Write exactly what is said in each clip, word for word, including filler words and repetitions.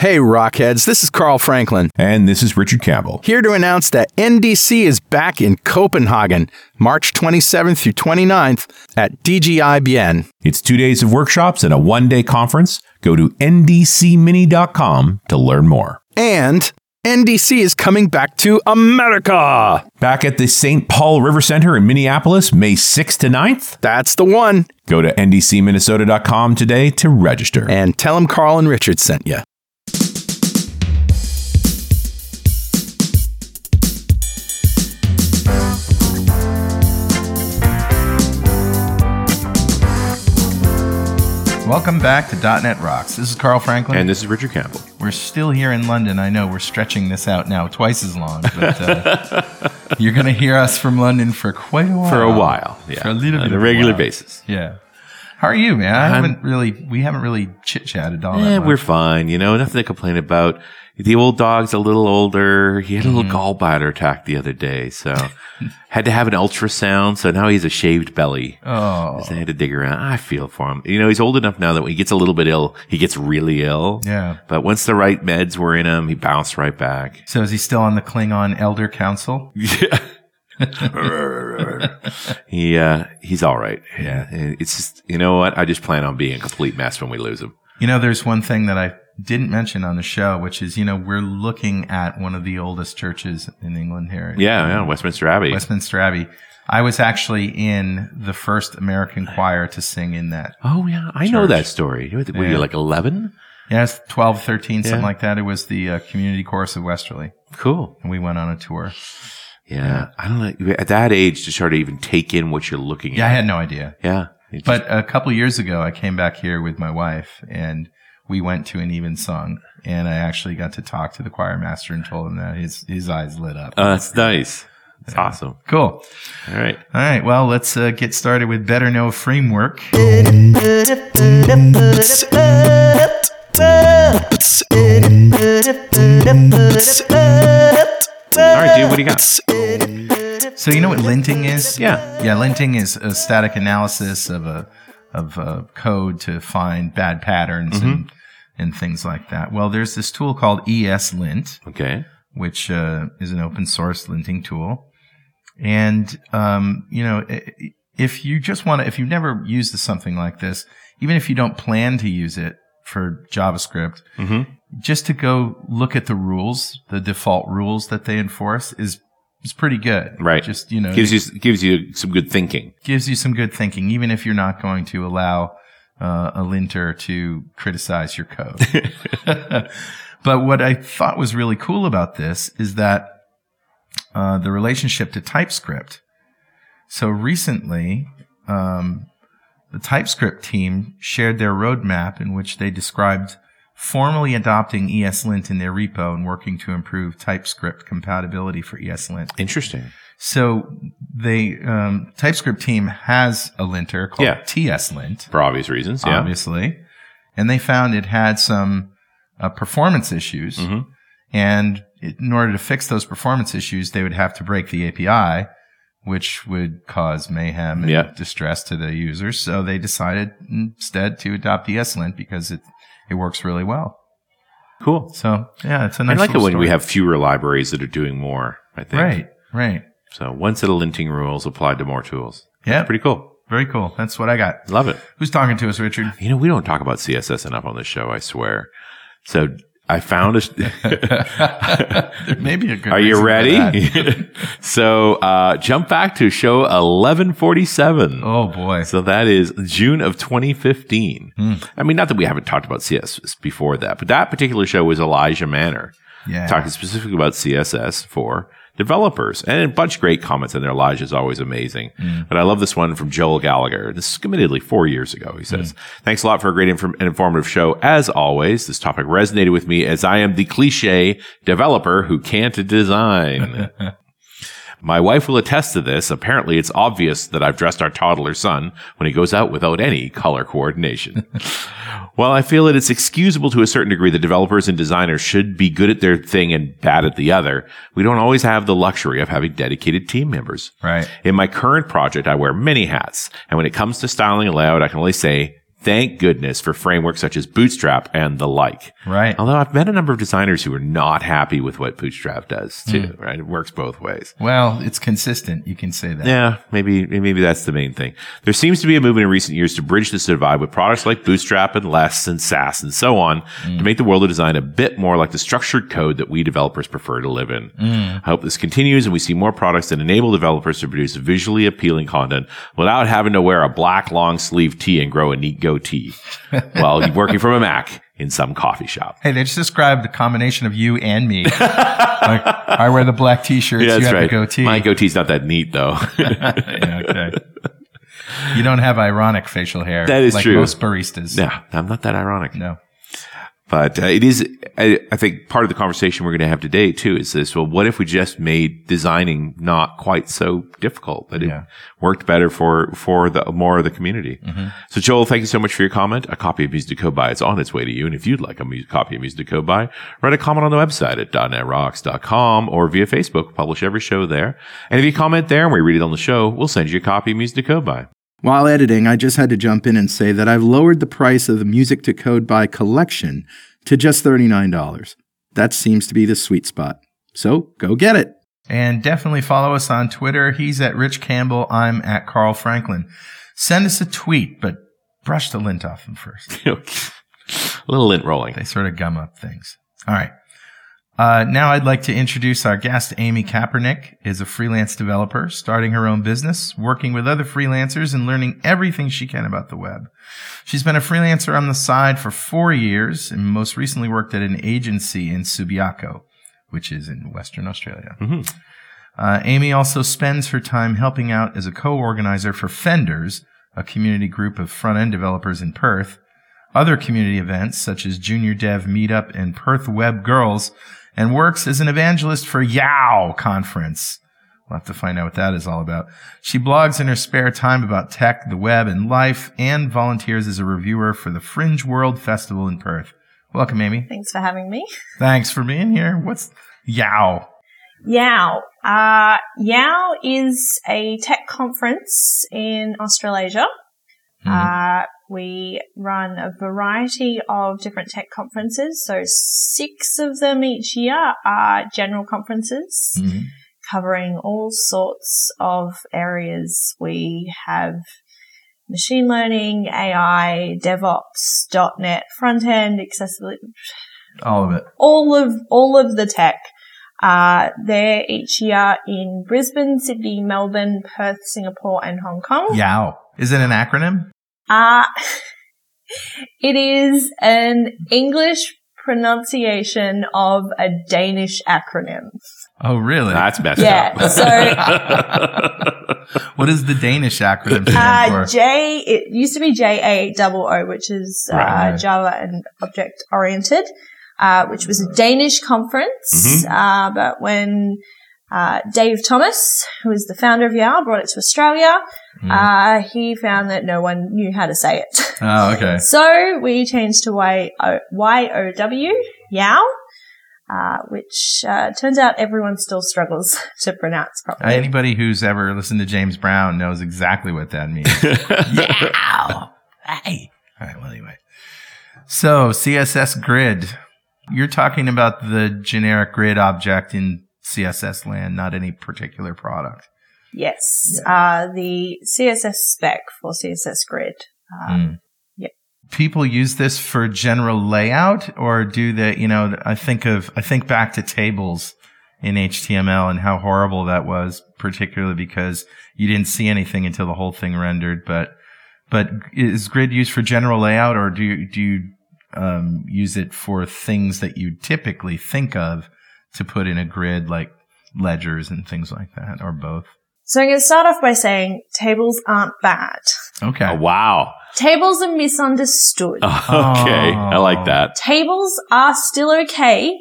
Hey, Rockheads, this is Carl Franklin. And this is Richard Campbell. Here to announce that N D C is back in Copenhagen, March twenty-seventh through twenty-ninth at D G I B N. It's two days of workshops and a one-day conference. Go to n d c mini dot com to learn more. And N D C is coming back to America. Back at the Saint Paul River Center in Minneapolis, May sixth to ninth. That's the one. Go to n d c minnesota dot com today to register. And tell them Carl and Richard sent you. Welcome back to .dot net Rocks. This is Carl Franklin. And this is Richard Campbell. We're still here in London. I know we're stretching this out now twice as long, but uh, you're going to hear us from London for quite a while. For a while, yeah. For a little bit. On a regular while. basis. Yeah. How are you, man? I I'm, haven't really, we haven't really chit-chatted all yeah, that much. Yeah, we're fine. You know, nothing to complain about. The old dog's a little older. He had a little mm-hmm. gallbladder attack the other day, so had to have an ultrasound, so now he has a shaved belly. Oh. So I had to dig around. I feel for him. You know, he's old enough now that when he gets a little bit ill, he gets really ill. Yeah. But once the right meds were in him, he bounced right back. So is he still on the Klingon Elder Council? Yeah. he, uh, he's all right. Yeah. It's just, you know what? I just plan on being a complete mess when we lose him. You know, there's one thing that I didn't mention on the show, which is, you know, we're looking at one of the oldest churches in England here. Yeah, yeah, Westminster Abbey. Westminster Abbey. I was actually in the first American choir to sing in that. Oh, yeah. I church. know that story. Were yeah. you like eleven? Yeah, it's twelve, thirteen, yeah. something like that. It was the uh, Community Chorus of Westerly. Cool. And we went on a tour. Yeah. yeah. I don't know. At that age, to sort of even take in what you're looking yeah, at. Yeah, I had no idea. Yeah. Just, but a couple years ago, I came back here with my wife, and we went to an Evensong, and I actually got to talk to the choir master and told him that his his eyes lit up. Uh, that's nice. That's yeah. awesome. Cool. All right. All right. Well, let's uh, get started with Better Know Framework. All right, dude, what do you got? So you know what linting is? Yeah. Yeah, linting is a static analysis of a of a code to find bad patterns mm-hmm. and and things like that. Well, there's this tool called ESLint, okay, which uh, is an open source linting tool. And um, you know, if you just want to, if you've never used something like this, even if you don't plan to use it for JavaScript. Mm-hmm. Just to go look at the rules, the default rules that they enforce is is pretty good. Right. Just, you know, gives you gives you some good thinking. Gives you some good thinking, even if you're not going to allow uh, a linter to criticize your code. But what I thought was really cool about this is that uh, the relationship to TypeScript. So recently, um, the TypeScript team shared their roadmap in which they described formally adopting ESLint in their repo and working to improve TypeScript compatibility for ESLint. Interesting. So the um, TypeScript team has a linter called yeah. TSLint. For obvious reasons, yeah. Obviously. And they found it had some uh, performance issues. Mm-hmm. And it, in order to fix those performance issues, they would have to break the A P I, which would cause mayhem and yeah. distress to the users. So they decided instead to adopt ESLint because it It works really well. Cool. So, yeah, it's a nice I like it when story. We have fewer libraries that are doing more, I think. Right, right. So, one set of linting rules applied to more tools. Yeah. Pretty cool. Very cool. That's what I got. Love it. Who's talking to us, Richard? You know, we don't talk about C S S enough on this show, I swear. So, I found a... there may be a good Are you ready? so, uh, jump back to show eleven forty-seven. Oh, boy. So, that is June of twenty fifteen. Mm. I mean, not that we haven't talked about C S S before that, but that particular show was Elijah Manor. yeah. talking specifically about C S S for developers, and a bunch of great comments in there. Elijah is always amazing. Mm. But I love this one from Joel Gallagher. This is admittedly four years ago. He says, mm. thanks a lot for a great inform- and informative show. As always, this topic resonated with me as I am the cliche developer who can't design. My wife will attest to this. Apparently, it's obvious that I've dressed our toddler son when he goes out without any color coordination. While I feel that it's excusable to a certain degree that developers and designers should be good at their thing and bad at the other, we don't always have the luxury of having dedicated team members. Right. In my current project, I wear many hats. And when it comes to styling and layout, I can only say, thank goodness for frameworks such as Bootstrap and the like. Right. Although I've met a number of designers who are not happy with what Bootstrap does too, mm. right? It works both ways. Well, it's consistent. You can say that. Yeah, maybe maybe that's the main thing. There seems to be a movement in recent years to bridge this divide with products like Bootstrap and Less and Sass and so on mm. to make the world of design a bit more like the structured code that we developers prefer to live in. Mm. I hope this continues and we see more products that enable developers to produce visually appealing content without having to wear a black long sleeve tee and grow a neat goatee. Tea while working from a Mac in some coffee shop. Hey, they just described the combination of you and me. Like, I wear the black t-shirts, yeah, you have right. the goatee. My goatee's not that neat, though. Yeah, okay. You don't have ironic facial hair. That is like true. Like most baristas. Yeah, I'm not that ironic. No. But uh, it is, I, I think part of the conversation we're going to have today, too, is this, well, what if we just made designing not quite so difficult, that yeah. it worked better for, for the more of the community? Mm-hmm. So, Joel, thank you so much for your comment. A copy of Music to Code By is on its way to you. And if you'd like a mu- copy of Music to Code By, write a comment on the website at dot net rocks dot com or via Facebook. We publish every show there. And if you comment there and we read it on the show, we'll send you a copy of Music to Code By. While editing, I just had to jump in and say that I've lowered the price of the Music to Code By collection to just thirty-nine dollars. That seems to be the sweet spot. So go get it. And definitely follow us on Twitter. He's at Rich Campbell. I'm at Carl Franklin. Send us a tweet, but brush the lint off them first. A little lint rolling. They sort of gum up things. All right. Uh, now I'd like to introduce our guest. Amy Kaepernick is a freelance developer, starting her own business, working with other freelancers, and learning everything she can about the web. She's been a freelancer on the side for four years and most recently worked at an agency in Subiaco, which is in Western Australia. Mm-hmm. Uh, Amy also spends her time helping out as a co-organizer for Fenders, a community group of front-end developers in Perth. Other community events such as Junior Dev Meetup and Perth Web Girls, and works as an evangelist for YOW Conference. We'll have to find out what that is all about. She blogs in her spare time about tech, the web, and life, and volunteers as a reviewer for the Fringe World Festival in Perth. Welcome, Amy. Thanks for having me. Thanks for being here. What's YOW? YOW. Uh, YOW is a tech conference in Australasia. Mm-hmm. Uh, we run a variety of different tech conferences. So six of them each year are general conferences mm-hmm. covering all sorts of areas. We have machine learning, A I, DevOps, dot net, front end, accessibility. All of it. All of, all of the tech. Uh, they're each year in Brisbane, Sydney, Melbourne, Perth, Singapore, and Hong Kong. YOW. Is it an acronym? Uh, it is an English pronunciation of a Danish acronym. Oh, really? That's messed yeah, up. So, what is the Danish acronym stand for? Uh, J, it used to be J A O O, which is uh, right. Java and Object Oriented, uh, which was a Danish conference. Mm-hmm. Uh, but when uh, Dave Thomas, who is the founder of YOW, brought it to Australia, Mm. Uh, he found that no one knew how to say it. Oh, okay. So we changed to Y O W, YOW, uh, which, uh, turns out everyone still struggles to pronounce properly. Uh, anybody who's ever listened to James Brown knows exactly what that means. YOW! Hey! All right, well, anyway. So, C S S Grid. You're talking about the generic grid object in C S S land, not any particular product. Yes, yeah. uh, the C S S spec for C S S Grid. Um, mm. Yep. People use this for general layout, or do they? You know, I think of I think back to tables in H T M L and how horrible that was, particularly because you didn't see anything until the whole thing rendered. But but is Grid used for general layout, or do you, do you um, use it for things that you typically think of to put in a grid like ledgers and things like that, or both? So I'm going to start off by saying tables aren't bad. Okay. Oh, wow. Tables are misunderstood. Oh, okay. Oh. I like that. Tables are still okay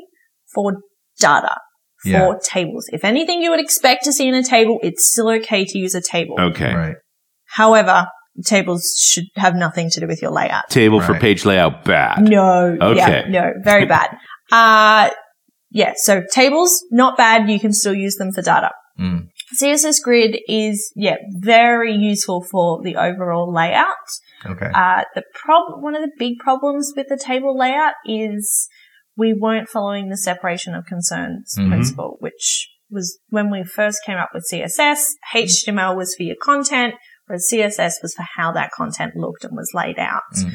for data, for yeah. tables. If anything you would expect to see in a table, it's still okay to use a table. Okay. Right. However, tables should have nothing to do with your layout. Table right. for page layout, bad. No. Okay. Yeah, no, very bad. uh, yeah, so tables, not bad. You can still use them for data. Mm. C S S Grid is, yeah, very useful for the overall layout. Okay. Uh, the prob- one of the big problems with the table layout is we weren't following the separation of concerns mm-hmm. principle, which was when we first came up with C S S. H T M L was for your content, whereas C S S was for how that content looked and was laid out. Mm.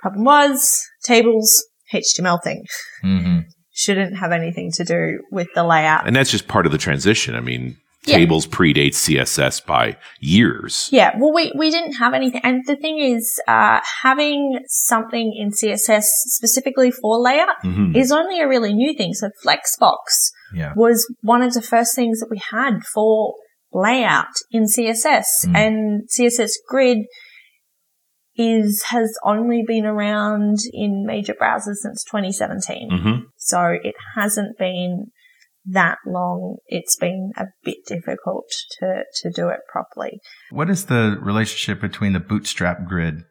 Problem was, tables, H T M L thing. Mm-hmm. Shouldn't have anything to do with the layout. And that's just part of the transition. I mean, yeah. tables predates C S S by years. Yeah. Well, we, we didn't have anything. And the thing is, uh, having something in C S S specifically for layout mm-hmm. is only a really new thing. So Flexbox yeah. was one of the first things that we had for layout in C S S. Mm. And C S S Grid is has only been around in major browsers since twenty seventeen. Mm-hmm. So it hasn't been that long. It's been a bit difficult to, to do it properly. What is the relationship between the Bootstrap grid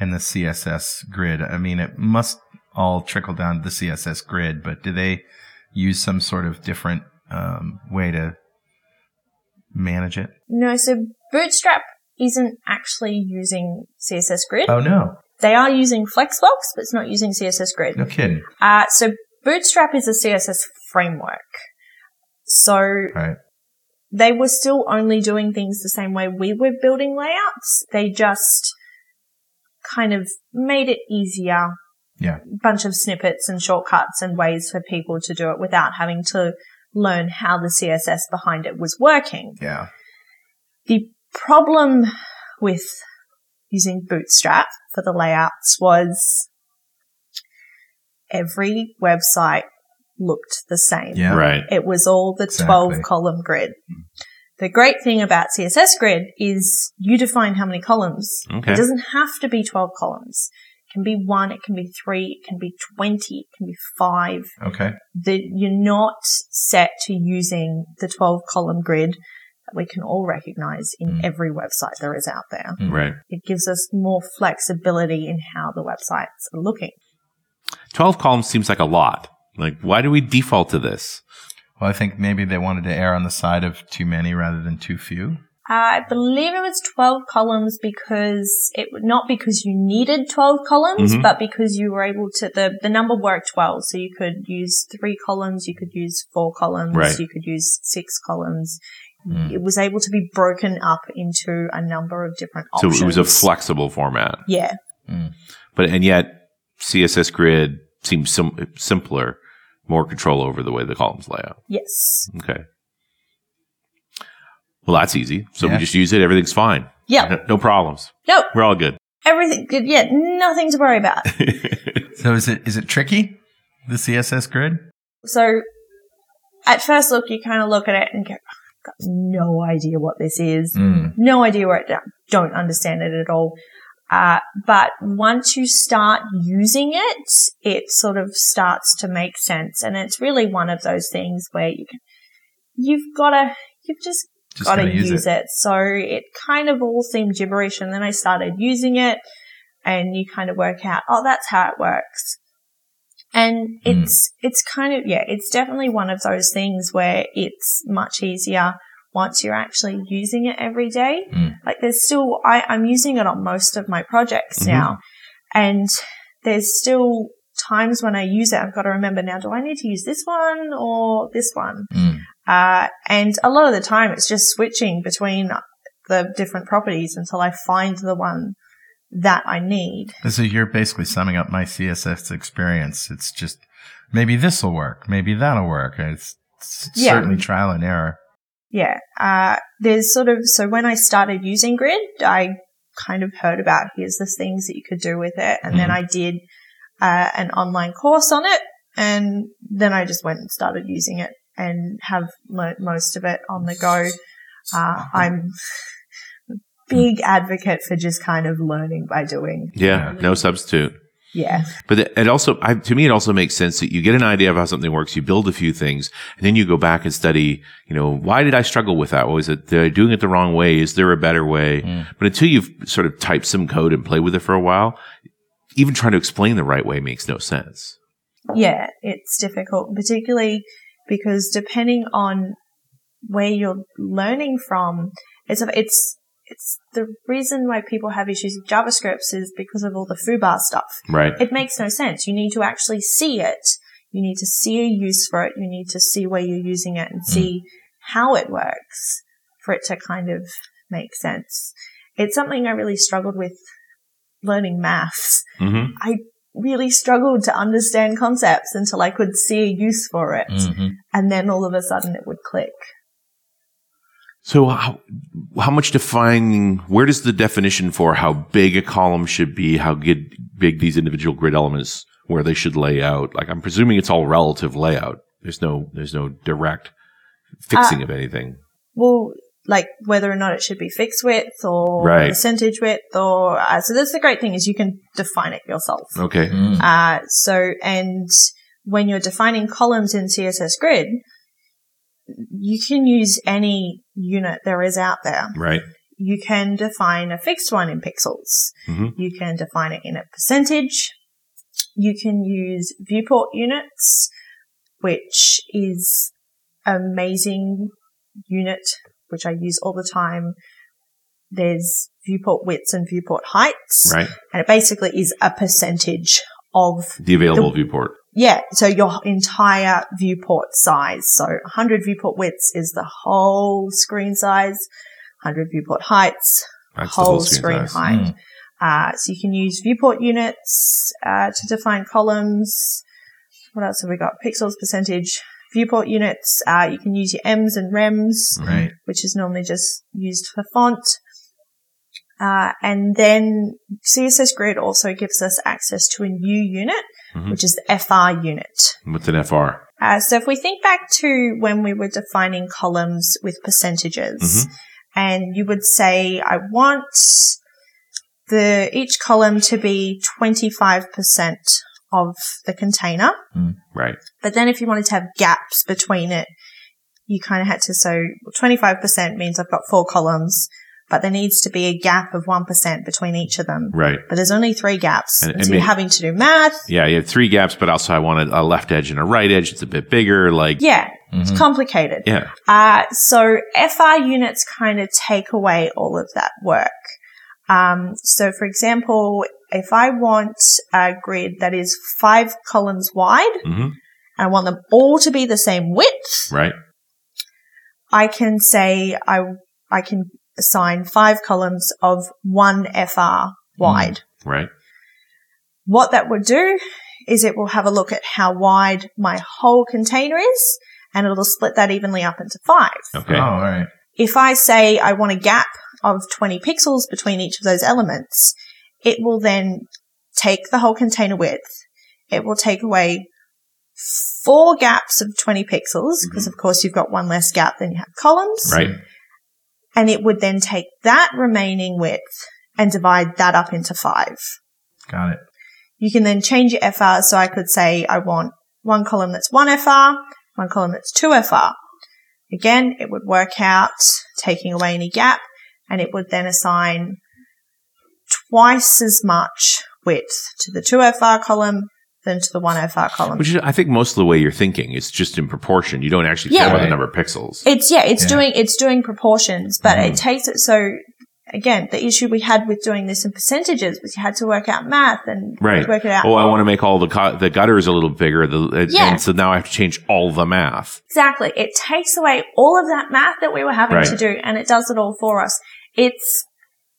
and the C S S grid? I mean, it must all trickle down to the C S S grid, but do they use some sort of different um, way to manage it? No, so Bootstrap isn't actually using C S S Grid. Oh, no. They are using Flexbox, but it's not using C S S Grid. No kidding. Uh, so Bootstrap is a C S S framework. So right. they were still only doing things the same way we were building layouts. They just kind of made it easier. Yeah. Bunch of snippets and shortcuts and ways for people to do it without having to learn how the C S S behind it was working. Yeah. The problem with using Bootstrap for the layouts was every website looked the same. Yeah. Right. It was all the exactly. twelve-column grid. The great thing about C S S Grid is you define how many columns. Okay. It doesn't have to be twelve columns. It can be one, it can be three, it can be twenty, it can be five. Okay. The, you're not set to using the twelve-column grid that we can all recognize in mm. every website there is out there. Right. It gives us more flexibility in how the websites are looking. twelve columns seems like a lot. Like, why do we default to this? Well, I think maybe they wanted to err on the side of too many rather than too few. I believe it was twelve columns because it not because you needed twelve columns, mm-hmm. but because you were able to, the, the number worked well. So you could use three columns, you could use four columns, right. you could use six columns. Mm. It was able to be broken up into a number of different options. So it was a flexible format. Yeah. Mm. But, and yet C S S Grid seems sim- simpler, more control over the way the columns lay out. Yes. Okay. Well, that's easy. So yeah. we just use it. Everything's fine. Yeah. No, no problems. Nope. We're all good. Everything good. Yeah. Nothing to worry about. So is it is it tricky, the C S S Grid? So at first look, you kind of look at it and go, I've got no idea what this is. Mm. No idea where it down. Don't understand it at all. Uh, but once you start using it, it sort of starts to make sense. And it's really one of those things where you can, you've got to, you've just, just got to use, use it. it. So it kind of all seemed gibberish. And then I started using it and you kind of work out, oh, that's how it works. And mm. it's, it's kind of, yeah, it's definitely one of those things where it's much easier once you're actually using it every day. Mm. Like there's still, I, I'm using it on most of my projects mm-hmm. now, and there's still times when I use it, I've got to remember now, do I need to use this one or this one? Mm. Uh, and a lot of the time it's just switching between the different properties until I find the one that I need. So you're basically summing up my C S S experience. It's just, maybe this will work. Maybe that'll work. It's, it's yeah. certainly trial and error. Yeah, uh, there's sort of, so when I started using Grid, I kind of heard about here's the things that you could do with it. And mm-hmm. then I did uh, an online course on it And then I just went and started using it and have learnt most of it on the go. Uh, I'm a big advocate for just kind of learning by doing. Yeah, no substitute. Yeah. But it also, I, to me, it also makes sense that you get an idea of how something works, you build a few things, and then you go back and study, you know, why did I struggle with that? Was it, did I doing it the wrong way? Is there a better way? Mm. But until you've sort of typed some code and played with it for a while, even trying to explain the right way makes no sense. Yeah, it's difficult, particularly because depending on where you're learning from, it's it's it's the reason why people have issues with JavaScript is because of all the foobar stuff. Right. It makes no sense. You need to actually see it. You need to see a use for it. You need to see where you're using it and see mm. how it works for it to kind of make sense. It's something I really struggled with learning maths. Mm-hmm. I really struggled to understand concepts until I could see a use for it. Mm-hmm. And then all of a sudden it would click. So how, how much defining, where does the definition for how big a column should be, how good, big these individual grid elements, where they should lay out? Like, I'm presuming it's all relative layout. There's no, there's no direct fixing uh, of anything. Well, like whether or not it should be fixed width or right. percentage width or uh, – so that's the great thing is you can define it yourself. Okay. Mm. Uh, so and when you're defining columns in C S S Grid, you can use any unit there is out there. Right. You can define a fixed one in pixels. Mm-hmm. You can define it in a percentage. You can use viewport units, which is amazing unit – which I use all the time. There's viewport widths and viewport heights. Right. And it basically is a percentage of the available the, viewport. Yeah. So your entire viewport size. So one hundred viewport widths is the whole screen size, one hundred viewport heights, That's whole, the whole screen, screen height. Mm. Uh, so you can use viewport units uh, to define columns. What else have we got? Pixels, percentage. Viewport units, uh, you can use your M's and Rems, right. which is normally just used for font. Uh, and then C S S Grid also gives us access to a new unit, mm-hmm. which is the F R unit. What's an F R? Uh, so if we think back to when we were defining columns with percentages, mm-hmm. and you would say, I want the each column to be twenty-five percent of the container. Mm, right. But then if you wanted to have gaps between it, you kind of had to, so twenty-five percent means I've got four columns, but there needs to be a gap of one percent between each of them. Right. But there's only three gaps. And, and so I mean, you're having to do math. Yeah, you have three gaps, but also I want a left edge and a right edge. It's a bit bigger. Like Yeah, mm-hmm. it's complicated. Yeah. Uh, so F R units kind of take away all of that work. Um, so for example, if I want a grid that is five columns wide, mm-hmm. and I want them all to be the same width, right? I can say I I can assign five columns of one F R wide. Mm, right. What that would do is it will have a look at how wide my whole container is, and it'll split that evenly up into five. Okay. Oh, all right. If I say I want a gap of twenty pixels between each of those elements, it will then take the whole container width. It will take away four gaps of twenty pixels because, mm-hmm. of course, you've got one less gap than you have columns. Right. And it would then take that remaining width and divide that up into five. Got it. You can then change your F R. So I could say I want one column that's one F R, one column that's two F R. Again, it would work out taking away any gap, and it would then assign twice as much width to the two F R column than to the one F R column. Which is, I think, most of the way you're thinking. It's just in proportion. You don't actually yeah. care about the number of pixels. It's yeah, it's yeah. doing it's doing proportions, but mm. it takes it. So again, the issue we had with doing this in percentages was you had to work out math and right. work it out. Oh, I want to make all the co- the gutters a little bigger. The, yeah. And so now I have to change all the math. Exactly. It takes away all of that math that we were having right. to do, and it does it all for us. It's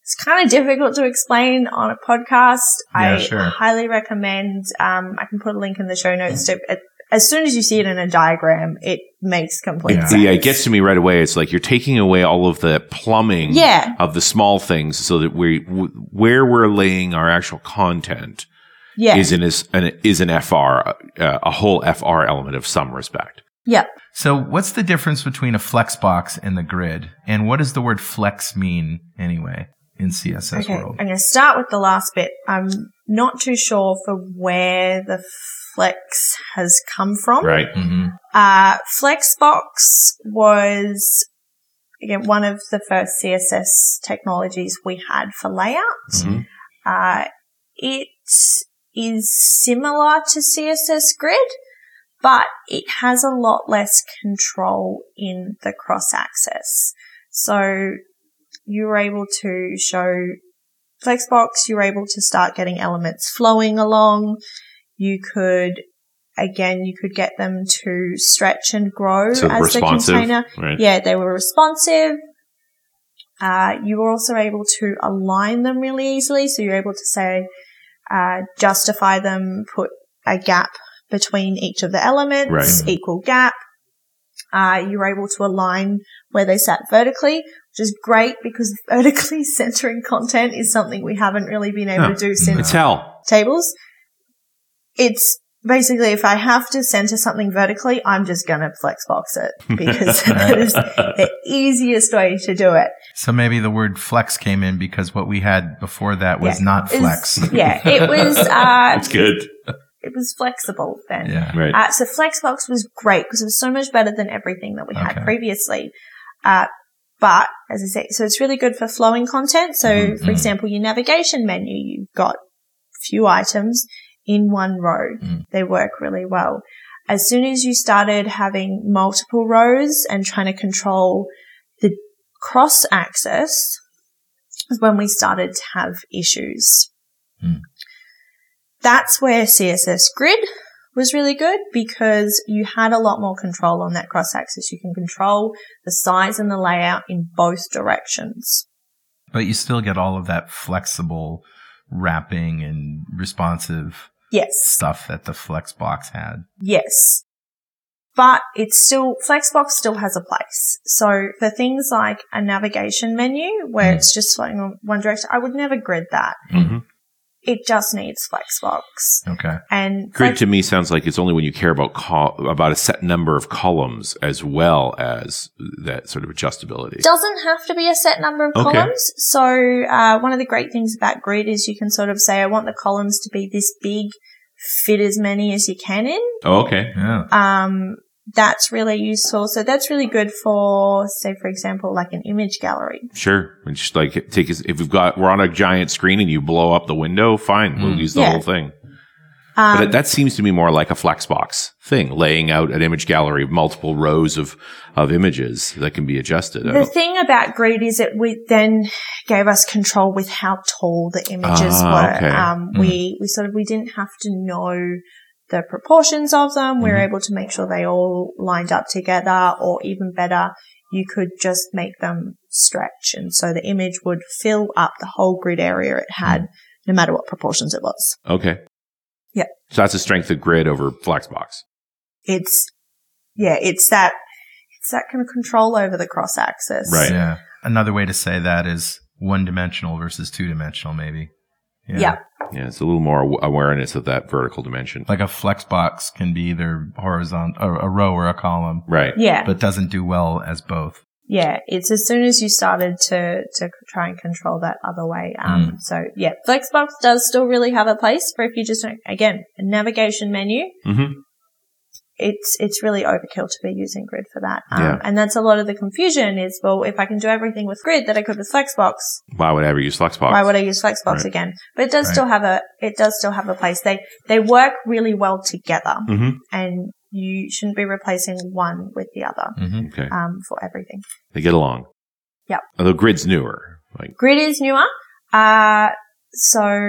It's kind of difficult to explain on a podcast. Yeah, I sure. highly recommend. Um, I can put a link in the show notes. To, it, as soon as you see it in a diagram, it makes complete yeah. sense. Yeah, it gets to me right away. It's like you're taking away all of the plumbing yeah. of the small things so that we, where we're laying our actual content yeah. is, in his, an, is an F R, uh, a whole F R element of some respect. Yeah. So what's the difference between a flexbox and the grid? And what does the word flex mean anyway in C S S okay. world? I'm going to start with the last bit. I'm not too sure for where the flex has come from. Right. Mm-hmm. Uh, flexbox was, again, one of the first C S S technologies we had for layout. Mm-hmm. Uh, it is similar to C S S Grid, but it has a lot less control in the cross-axis. So you're able to show Flexbox, you're able to start getting elements flowing along. You could, again, you could get them to stretch and grow so as the container. Right. Yeah, they were responsive. Uh, you were also able to align them really easily. So you're able to say, uh, justify them, put a gap between each of the elements, right. equal gap. Uh, you're able to align where they sat vertically, which is great because vertically centering content is something we haven't really been able no, to do since it's hell. tables. It's basically if I have to center something vertically, I'm just going to flexbox it because that is the easiest way to do it. So maybe the word flex came in because what we had before that was yeah, not flex. Is, yeah, it was. Uh, it's good. It was flexible then. Yeah, right. Uh, so Flexbox was great because it was so much better than everything that we okay. had previously. Uh, but as I say, so it's really good for flowing content. So mm-hmm. for example, your navigation menu, you've got few items in one row. Mm. They work really well. As soon as you started having multiple rows and trying to control the cross axis is when we started to have issues. Mm. That's where C S S Grid was really good because you had a lot more control on that cross-axis. You can control the size and the layout in both directions. But you still get all of that flexible wrapping and responsive yes. stuff that the Flexbox had. Yes. But it's still, Flexbox still has a place. So for things like a navigation menu where mm. it's just flowing in one direction, I would never grid that. Mm-hmm. It just needs Flexbox. Okay. And Grid flex- to me sounds like it's only when you care about col- about a set number of columns as well as that sort of adjustability. Doesn't have to be a set number of okay. columns. So uh, one of the great things about Grid is you can sort of say, I want the columns to be this big, fit as many as you can in. Oh, okay. Yeah. Um, that's really useful. So that's really good for, say, for example, like an image gallery. Sure. And just like take if we've got we're on a giant screen and you blow up the window, fine, mm. we'll use the yeah. whole thing. Um, but that seems to me more like a Flexbox thing, laying out an image gallery, multiple rows of of images that can be adjusted. The thing about Grid is it we then gave us control with how tall the images ah, were. Okay. Um, mm. We we sort of we didn't have to know the proportions of them. We were mm-hmm. able to make sure they all lined up together, or even better, you could just make them stretch. And so the image would fill up the whole grid area it had, mm-hmm. no matter what proportions it was. Okay. Yeah. So that's the strength of Grid over Flexbox. It's, yeah, it's that, it's that kind of control over the cross axis. Right. Yeah. Another way to say that is one dimensional versus two dimensional, maybe. Yeah. yeah. Yeah, it's a little more awareness of that vertical dimension. Like a Flexbox can be either horizontal, or a row or a column. Right. Yeah. But doesn't do well as both. Yeah, it's as soon as you started to, to try and control that other way. Um, mm. So, yeah, Flexbox does still really have a place for if you just, again, a navigation menu. Mm-hmm. It's it's really overkill to be using Grid for that. Um, yeah. And that's a lot of the confusion is, well, if I can do everything with Grid that I could with Flexbox. Why would I ever use Flexbox? Why would I use Flexbox right. again? But it does right. still have a it does still have a place. They they work really well together, mm-hmm. and you shouldn't be replacing one with the other mm-hmm. okay. um, for everything. They get along. Yep. Although Grid's newer. Like- Grid is newer. Uh so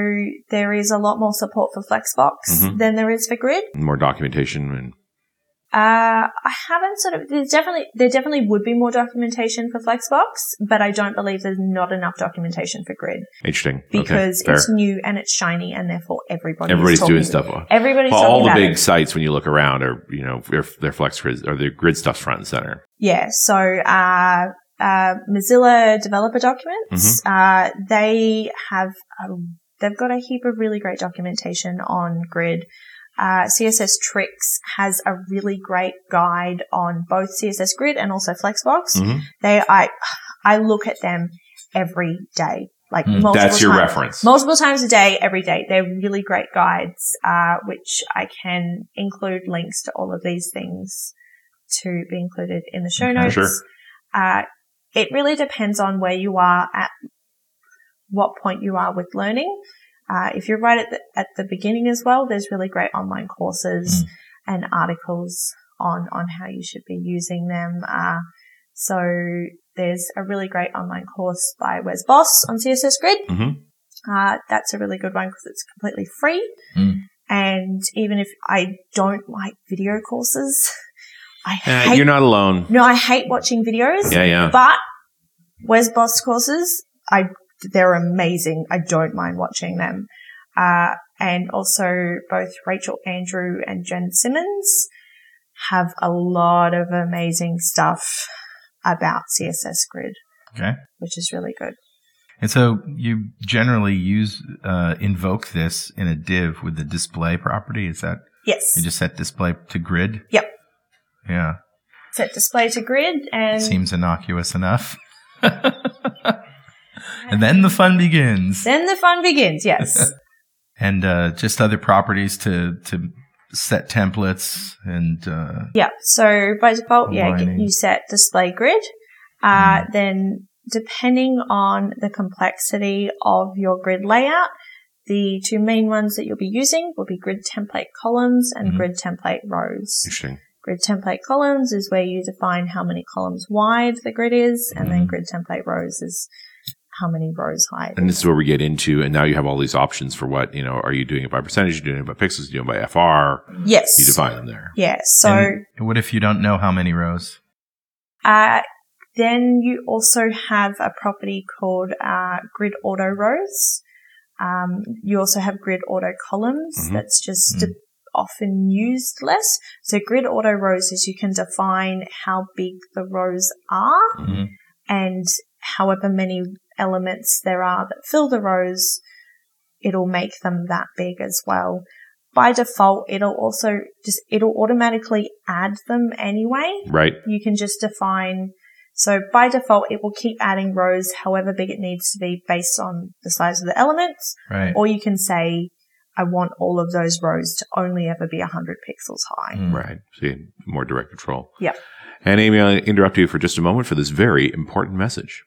there is a lot more support for Flexbox mm-hmm. than there is for Grid. More documentation and Uh, I haven't sort of, there's definitely, there definitely would be more documentation for Flexbox, but I don't believe there's not enough documentation for Grid. Interesting. Because okay, it's new and it's shiny and therefore everybody everybody's talking, doing stuff. Everybody's well, talking all about the big it. Sites when you look around are, you know, their, their Flex Grid or their Grid stuff's front and center. Yeah. So, uh, uh, Mozilla Developer Documents, mm-hmm. uh, they have a They've got a heap of really great documentation on Grid. Uh, C S S Tricks has a really great guide on both C S S Grid and also Flexbox. Mm-hmm. They, I, I look at them every day. Like mm, multiple that's your times, reference. Multiple times a day, every day. They're really great guides, uh, which I can include links to all of these things to be included in the show notes. Sure. Uh, it really depends on where you are at, what point you are with learning. Uh, if you're right at the, at the beginning as well, there's really great online courses mm. and articles on, on how you should be using them. Uh, so there's a really great online course by Wes Boss on C S S Grid. Mm-hmm. Uh, that's a really good one because it's completely free. Mm. And even if I don't like video courses, I hate, uh, you're not alone. No, I hate watching videos. Yeah, yeah. But Wes Boss courses, I they're amazing. I don't mind watching them. Uh, and also both Rachel Andrew and Jen Simmons have a lot of amazing stuff about C S S Grid. Okay. Which is really good. And so you generally use, uh, invoke this in a div with the display property. Is that? Yes. You just set display to grid? Yep. Yeah. Set display to grid and. Seems innocuous enough. And then the fun begins. Then the fun begins, yes. And uh, just other properties to, to set templates and... Uh, yeah, so by default, aligning. yeah, you set display grid. Uh, mm. Then depending on the complexity of your grid layout, the two main ones that you'll be using will be grid template columns and mm-hmm. grid template rows. Interesting. Grid template columns is where you define how many columns wide the grid is, and mm. then grid template rows is... how many rows high. And this is where we get into, and now you have all these options for what, you know, are you doing it by percentage, you're doing it by pixels, you're doing it by F R. Yes. You define them there. Yes. So. And what if you don't know how many rows? Uh, then you also have a property called uh, grid auto rows. Um, you also have grid auto columns. Mm-hmm. That's just mm-hmm. often used less. So grid auto rows is you can define how big the rows are mm-hmm. and however many elements there are that fill the rows, it'll make them that big as well. By default, it'll also just, it'll automatically add them anyway. Right. You can just define, so by default, it will keep adding rows however big it needs to be based on the size of the elements. Right. Or you can say, I want all of those rows to only ever be one hundred pixels high. Mm. Right. See, more direct control. Yeah. And Amy, I'll interrupt you for just a moment for this very important message.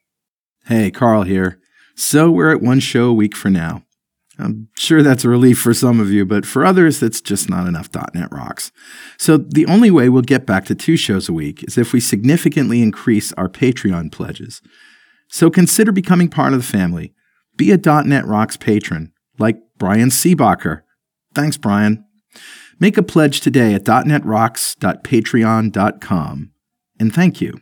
Hey, Carl here. So we're at one show a week for now. I'm sure that's a relief for some of you, but for others, that's just not enough .dot net Rocks. So the only way we'll get back to two shows a week is if we significantly increase our Patreon pledges. So consider becoming part of the family. Be a .dot net Rocks patron, like Brian Seebacher. Thanks, Brian. Make a pledge today at dot net rocks dot patreon dot com. And thank you.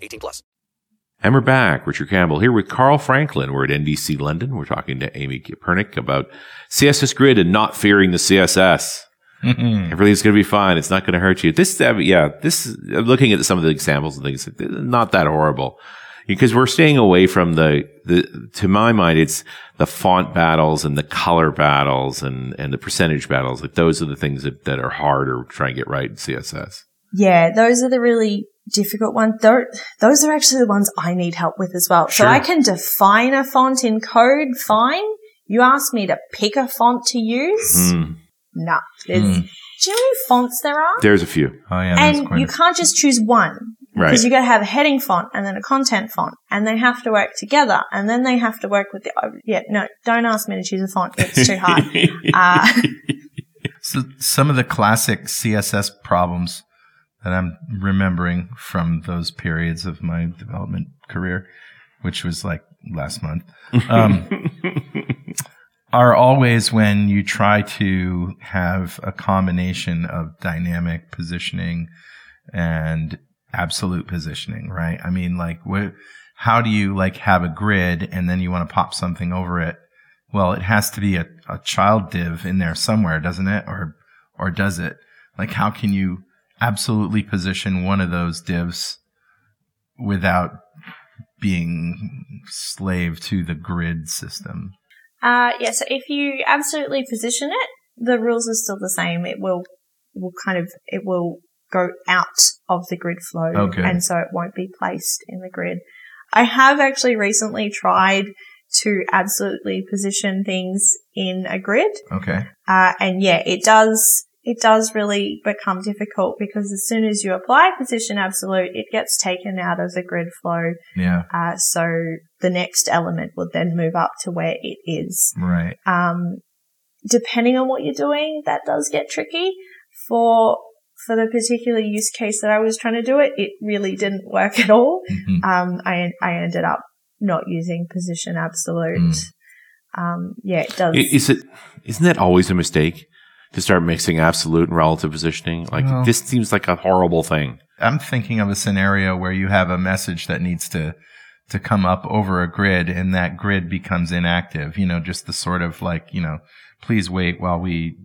eighteen plus. And we're back. Richard Campbell here with Carl Franklin. We're at N D C London. We're talking to Amy Kaepernick about C S S Grid and not fearing the C S S. Mm-hmm. Everything's going to be fine. It's not going to hurt you. This, uh, yeah, this, uh, looking at some of the examples and things, not that horrible. Because we're staying away from the, the, to my mind, it's the font battles and the color battles and, and the percentage battles. Like those are the things that, that are hard to try and get right in C S S. Yeah, those are the really difficult ones. They're, those are actually the ones I need help with as well. Sure. So I can define a font in code, fine. You ask me to pick a font to use? Mm. Nah. There's, mm. Do you know how many fonts there are? There's a few. Oh, yeah. And you a- can't just choose one. Right. Because you got to have a heading font and then a content font, and they have to work together, and then they have to work with the. Oh, yeah, no, don't ask me to choose a font; it's too hard. uh, so some of the classic C S S problems that I'm remembering from those periods of my development career, which was like last month, um, are always when you try to have a combination of dynamic positioning and absolute positioning, right? I mean, like, what, how do you like have a grid and then you want to pop something over it? Well, it has to be a, a child div in there somewhere, doesn't it? Or, or does it? Like, how can you absolutely position one of those divs without being slave to the grid system? Uh, yeah, so if you absolutely position it, the rules are still the same. It will, will kind of, it will go out of the grid flow. Okay. And so it won't be placed in the grid. I have actually recently tried to absolutely position things in a grid. Okay. Uh, and yeah, it does, it does really become difficult because as soon as you apply position absolute, it gets taken out of the grid flow. Yeah. Uh, so the next element would then move up to where it is. Right. Um, depending on what you're doing, that does get tricky. For, for the particular use case that I was trying to do it, it really didn't work at all. Mm-hmm. Um, I, I ended up not using position absolute. Mm. Um, yeah, it does. Is it, isn't that always a mistake? To start mixing absolute and relative positioning, like well, this seems like a horrible thing. I'm thinking of a scenario where you have a message that needs to to come up over a grid, and that grid becomes inactive. You know, just the sort of like, you know, please wait while we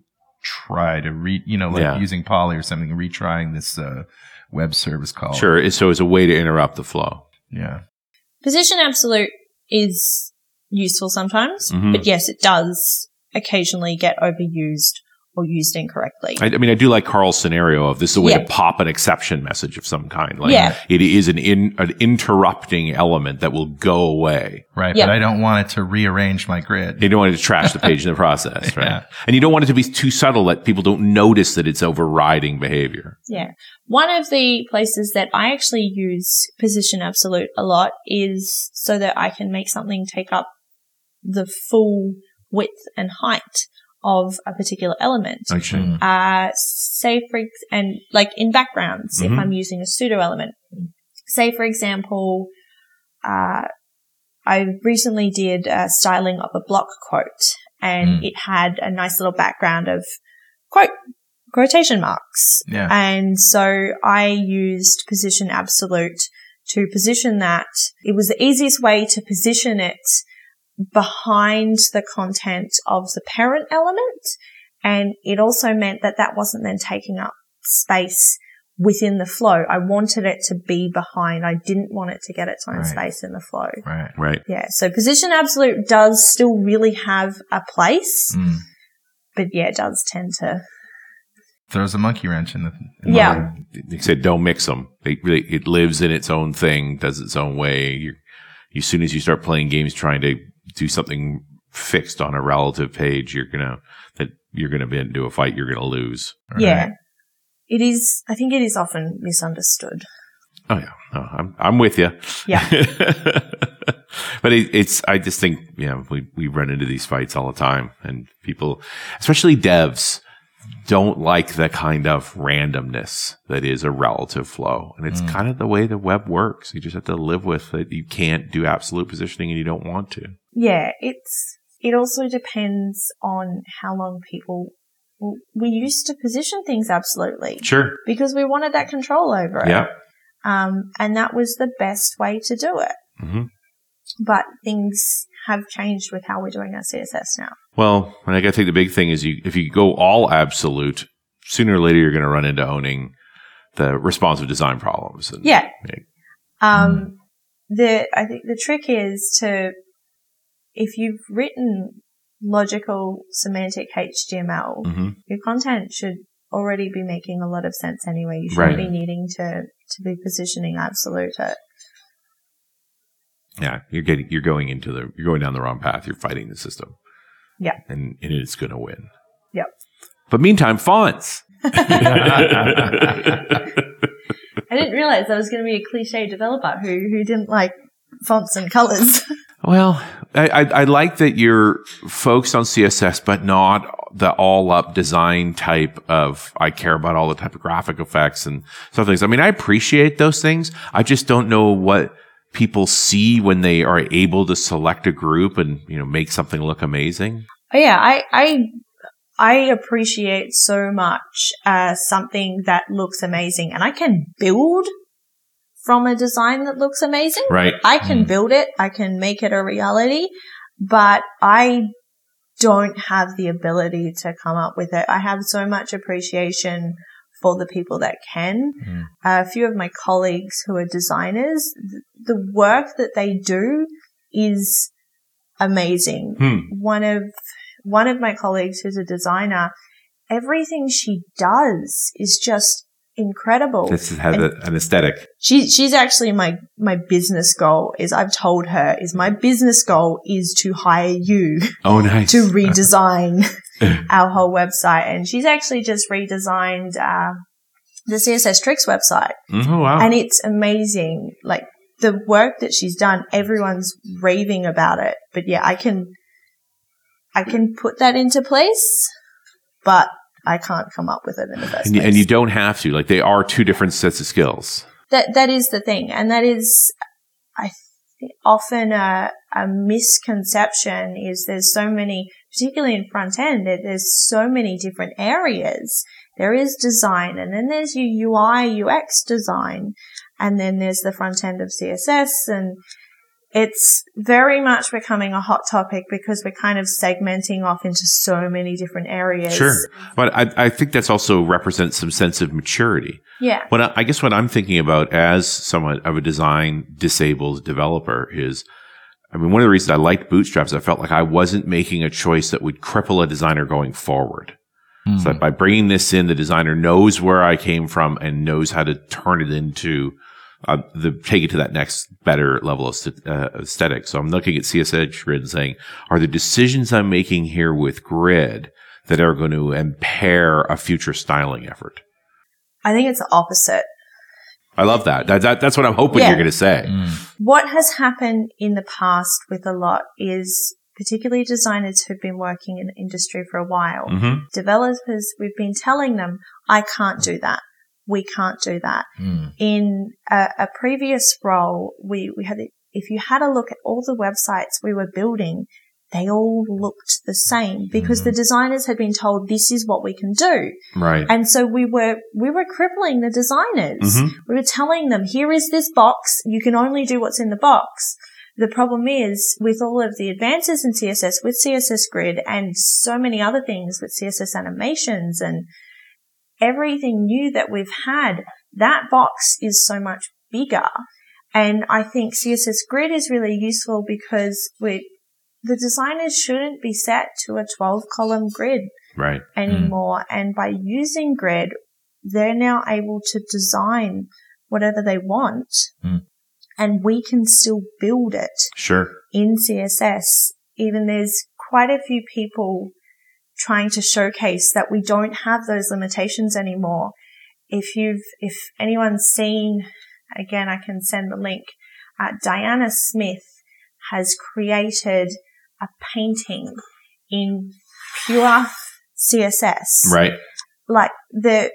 try to re, you know, like yeah. using poly or something, retrying this uh, web service call. Sure. So it's a way to interrupt the flow. Yeah. Position absolute is useful sometimes, mm-hmm. but yes, it does occasionally get overused. Or used incorrectly. I, I mean, I do like Carl's scenario of this is a way yeah. to pop an exception message of some kind. Like yeah. it is an in, an interrupting element that will go away. Right. Yep. But I don't want it to rearrange my grid. You don't want it to trash the page in the process, right? Yeah. And you don't want it to be too subtle that people don't notice that it's overriding behavior. Yeah. One of the places that I actually use position absolute a lot is so that I can make something take up the full width and height of a particular element. Okay. Uh, say for, ex- and like in backgrounds, mm-hmm. if I'm using a pseudo element, say for example, uh, I recently did a styling of a block quote and mm. it had a nice little background of quote, quotation marks. Yeah. And so I used position absolute to position that. It was the easiest way to position it behind the content of the parent element, and it also meant that that wasn't then taking up space within the flow. I wanted it to be behind. I didn't want it to get its own right. space in the flow. Right, right. Yeah, so position absolute does still really have a place, mm. but, yeah, it does tend to... Throws a monkey wrench in the... In yeah. They said don't mix them. They really, it lives in its own thing, does its own way. You're, as soon as you start playing games trying to do something fixed on a relative page, you're gonna that you're gonna be into a fight you're gonna lose. Right? Yeah, it is. I think it is often misunderstood. Oh yeah, oh, I'm I'm with you. Yeah, but it, it's I just think yeah we we run into these fights all the time, and people, especially devs, don't like the kind of randomness that is a relative flow. And it's mm. kind of the way the web works. You just have to live with it. You can't do absolute positioning and you don't want to. Yeah, it's it also depends on how long people... We used to position things absolutely. Sure. Because we wanted that control over it. Yeah. Um, and that was the best way to do it. Mm-hmm. But things have changed with how we're doing our C S S now. Well, and I think the big thing is you, if you go all absolute, sooner or later you're going to run into owning the responsive design problems. And, yeah. yeah. Um, mm. The I think the trick is to, if you've written logical semantic H T M L, mm-hmm. your content should already be making a lot of sense anyway. You shouldn't right. be needing to, to be positioning absolute it. Yeah, you're getting, you're going into the, you're going down the wrong path. You're fighting the system. Yeah. And, and it's going to win. Yep. But meantime, fonts. I didn't realize I was going to be a cliche developer who, who didn't like fonts and colors. Well, I, I, I like that you're focused on C S S, but not the all-up design type of, I care about all the typographic effects and some things. I mean, I appreciate those things. I just don't know what people see when they are able to select a group and, you know, make something look amazing? Oh yeah, I I I appreciate so much uh, something that looks amazing, and I can build from a design that looks amazing. Right. I can mm. build it. I can make it a reality, but I don't have the ability to come up with it. I have so much appreciation for the people that can. Mm. Uh, a few of my colleagues who are designers, th- the work that they do is amazing. Mm. One of one of my colleagues who's a designer, everything she does is just incredible. This has and an aesthetic. She, she's actually my, my business goal is I've told her is my business goal is to hire you oh, nice. to redesign our whole website. And she's actually just redesigned uh, the C S S Tricks website. Oh, wow. And it's amazing. Like the work that she's done, everyone's raving about it. But yeah, I can, I can put that into place, but I can't come up with it in the first and, place. And you don't have to. Like, they are two different sets of skills. That That is the thing. And that is I th- often a, a misconception is there's so many, particularly in front end, there's so many different areas. There is design, and then there's your U I, U X design, and then there's the front end of C S S. And it's very much becoming a hot topic because we're kind of segmenting off into so many different areas. Sure. But I, I think that's also represents some sense of maturity. Yeah. What I, I guess what I'm thinking about as someone of a design disabled developer is, I mean, one of the reasons I liked Bootstrap is I felt like I wasn't making a choice that would cripple a designer going forward. Mm. So that by bringing this in, the designer knows where I came from and knows how to turn it into Uh, the, take it to that next better level of st- uh, aesthetic. So I'm looking at C S S Grid and saying, are the decisions I'm making here with Grid that are going to impair a future styling effort? I think it's the opposite. I love that. that, that that's what I'm hoping yeah. you're going to say. Mm. What has happened in the past with a lot is particularly designers who've been working in the industry for a while. Mm-hmm. Developers, we've been telling them, I can't do that. We can't do that. Mm. In a, a previous role, we, we had, if you had a look at all the websites we were building, they all looked the same because mm-hmm. the designers had been told this is what we can do. Right. And so we were, we were crippling the designers. Mm-hmm. We were telling them, here is this box. You can only do what's in the box. The problem is with all of the advances in C S S, with C S S Grid and so many other things with C S S animations and everything new that we've had, that box is so much bigger. And I think C S S Grid is really useful because we, the designers shouldn't be set to a twelve-column grid right. anymore. Mm. And by using Grid, they're now able to design whatever they want, mm. and we can still build it sure. in C S S. Even there's quite a few people trying to showcase that we don't have those limitations anymore. If you've, if anyone's seen, again, I can send the link, uh, Diana Smith has created a painting in pure C S S. Right. Like the,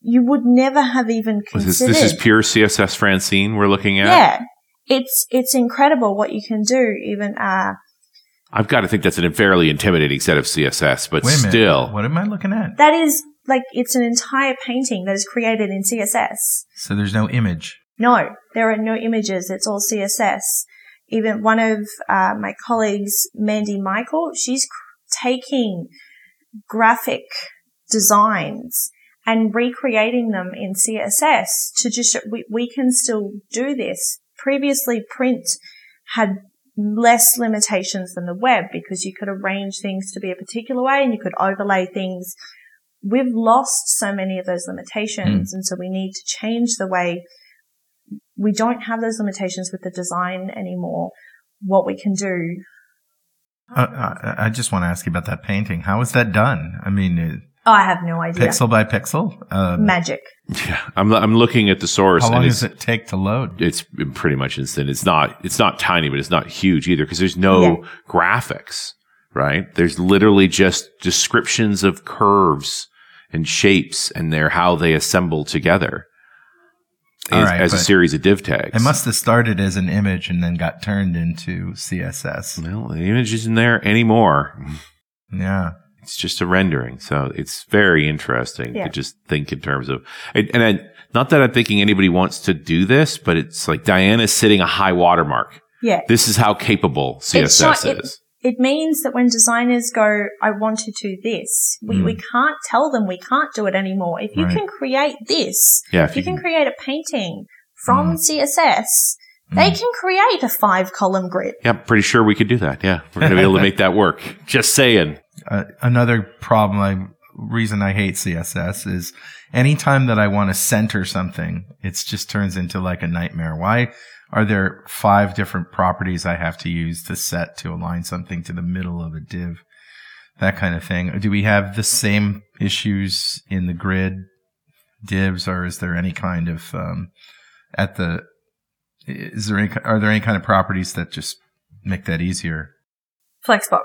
you would never have even considered. This, this is pure C S S Francine we're looking at? Yeah. It's, it's incredible what you can do, even, uh, I've got to think that's an fairly intimidating set of C S S, but Wait a minute. Still. What am I looking at? That is, like, it's an entire painting that is created in C S S. So there's no image? No, there are no images. It's all C S S. Even one of uh, my colleagues, Mandy Michael, she's cr- taking graphic designs and recreating them in C S S to just, we, we can still do this. Previously, print had less limitations than the web because you could arrange things to be a particular way and you could overlay things. We've lost so many of those limitations. Mm. And so we need to change the way we don't have those limitations with the design anymore, what we can do. Uh, I just want to ask you about that painting. How is that done? I mean, it, oh, I have no idea. Pixel by pixel? Uh, Magic. Yeah, I'm I'm looking at the source. How long and does it take to load? It's pretty much instant. It's not it's not tiny, but it's not huge either because there's no yeah. graphics, right? There's literally just descriptions of curves and shapes and their how they assemble together as, right, as a series of div tags. It must have started as an image and then got turned into C S S. Well, the image isn't there anymore. Yeah. It's just a rendering. So it's very interesting yeah. to just think in terms of, and, and I, not that I'm thinking anybody wants to do this, but it's like Diana's sitting a high watermark. Yeah. This is how capable C S S not, is. It, it means that when designers go, I want to do this, we, mm. we can't tell them we can't do it anymore. If you right. can create this, yeah, if, if you can, can create a painting from mm. C S S, they mm. can create a five-column grid. Yeah, I'm pretty sure we could do that. Yeah, we're going to be able to make that work. Just saying. Uh, another problem, I, reason I hate C S S is anytime that I want to center something, it just turns into like a nightmare. Why are there five different properties I have to use to set to align something to the middle of a div? That kind of thing. Do we have the same issues in the grid divs, or is there any kind of um, at the... Is there any, are there any kind of properties that just make that easier? Flexbox.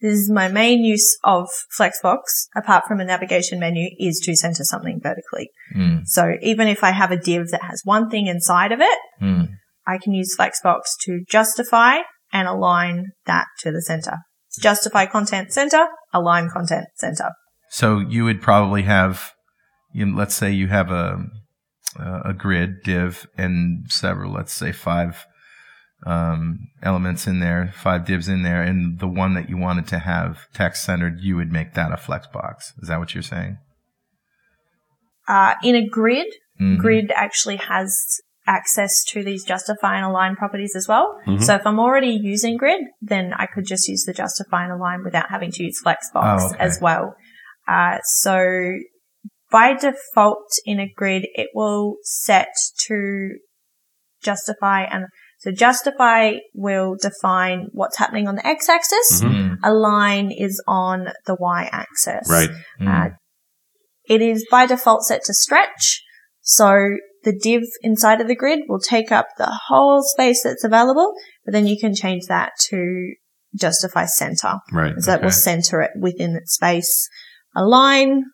This is my main use of Flexbox, apart from a navigation menu, is to center something vertically. Mm. So even if I have a div that has one thing inside of it, mm. I can use Flexbox to justify and align that to the center. Justify content center, align content center. So you would probably have, you know, let's say you have a... Uh, a grid div and several, let's say five um, elements in there, five divs in there, and the one that you wanted to have text centered, you would make that a Flexbox. Is that what you're saying? Uh, in a grid, mm-hmm. grid actually has access to these justify and align properties as well. Mm-hmm. So if I'm already using grid, then I could just use the justify and align without having to use Flexbox oh, okay. as well. Uh, so... By default in a grid, it will set to justify, and so justify will define what's happening on the x-axis. Mm-hmm. Align is on the y-axis. Right. Mm-hmm. Uh, it is by default set to stretch, so the div inside of the grid will take up the whole space that's available, but then you can change that to justify center. Right. So okay. that will center it within its space. Align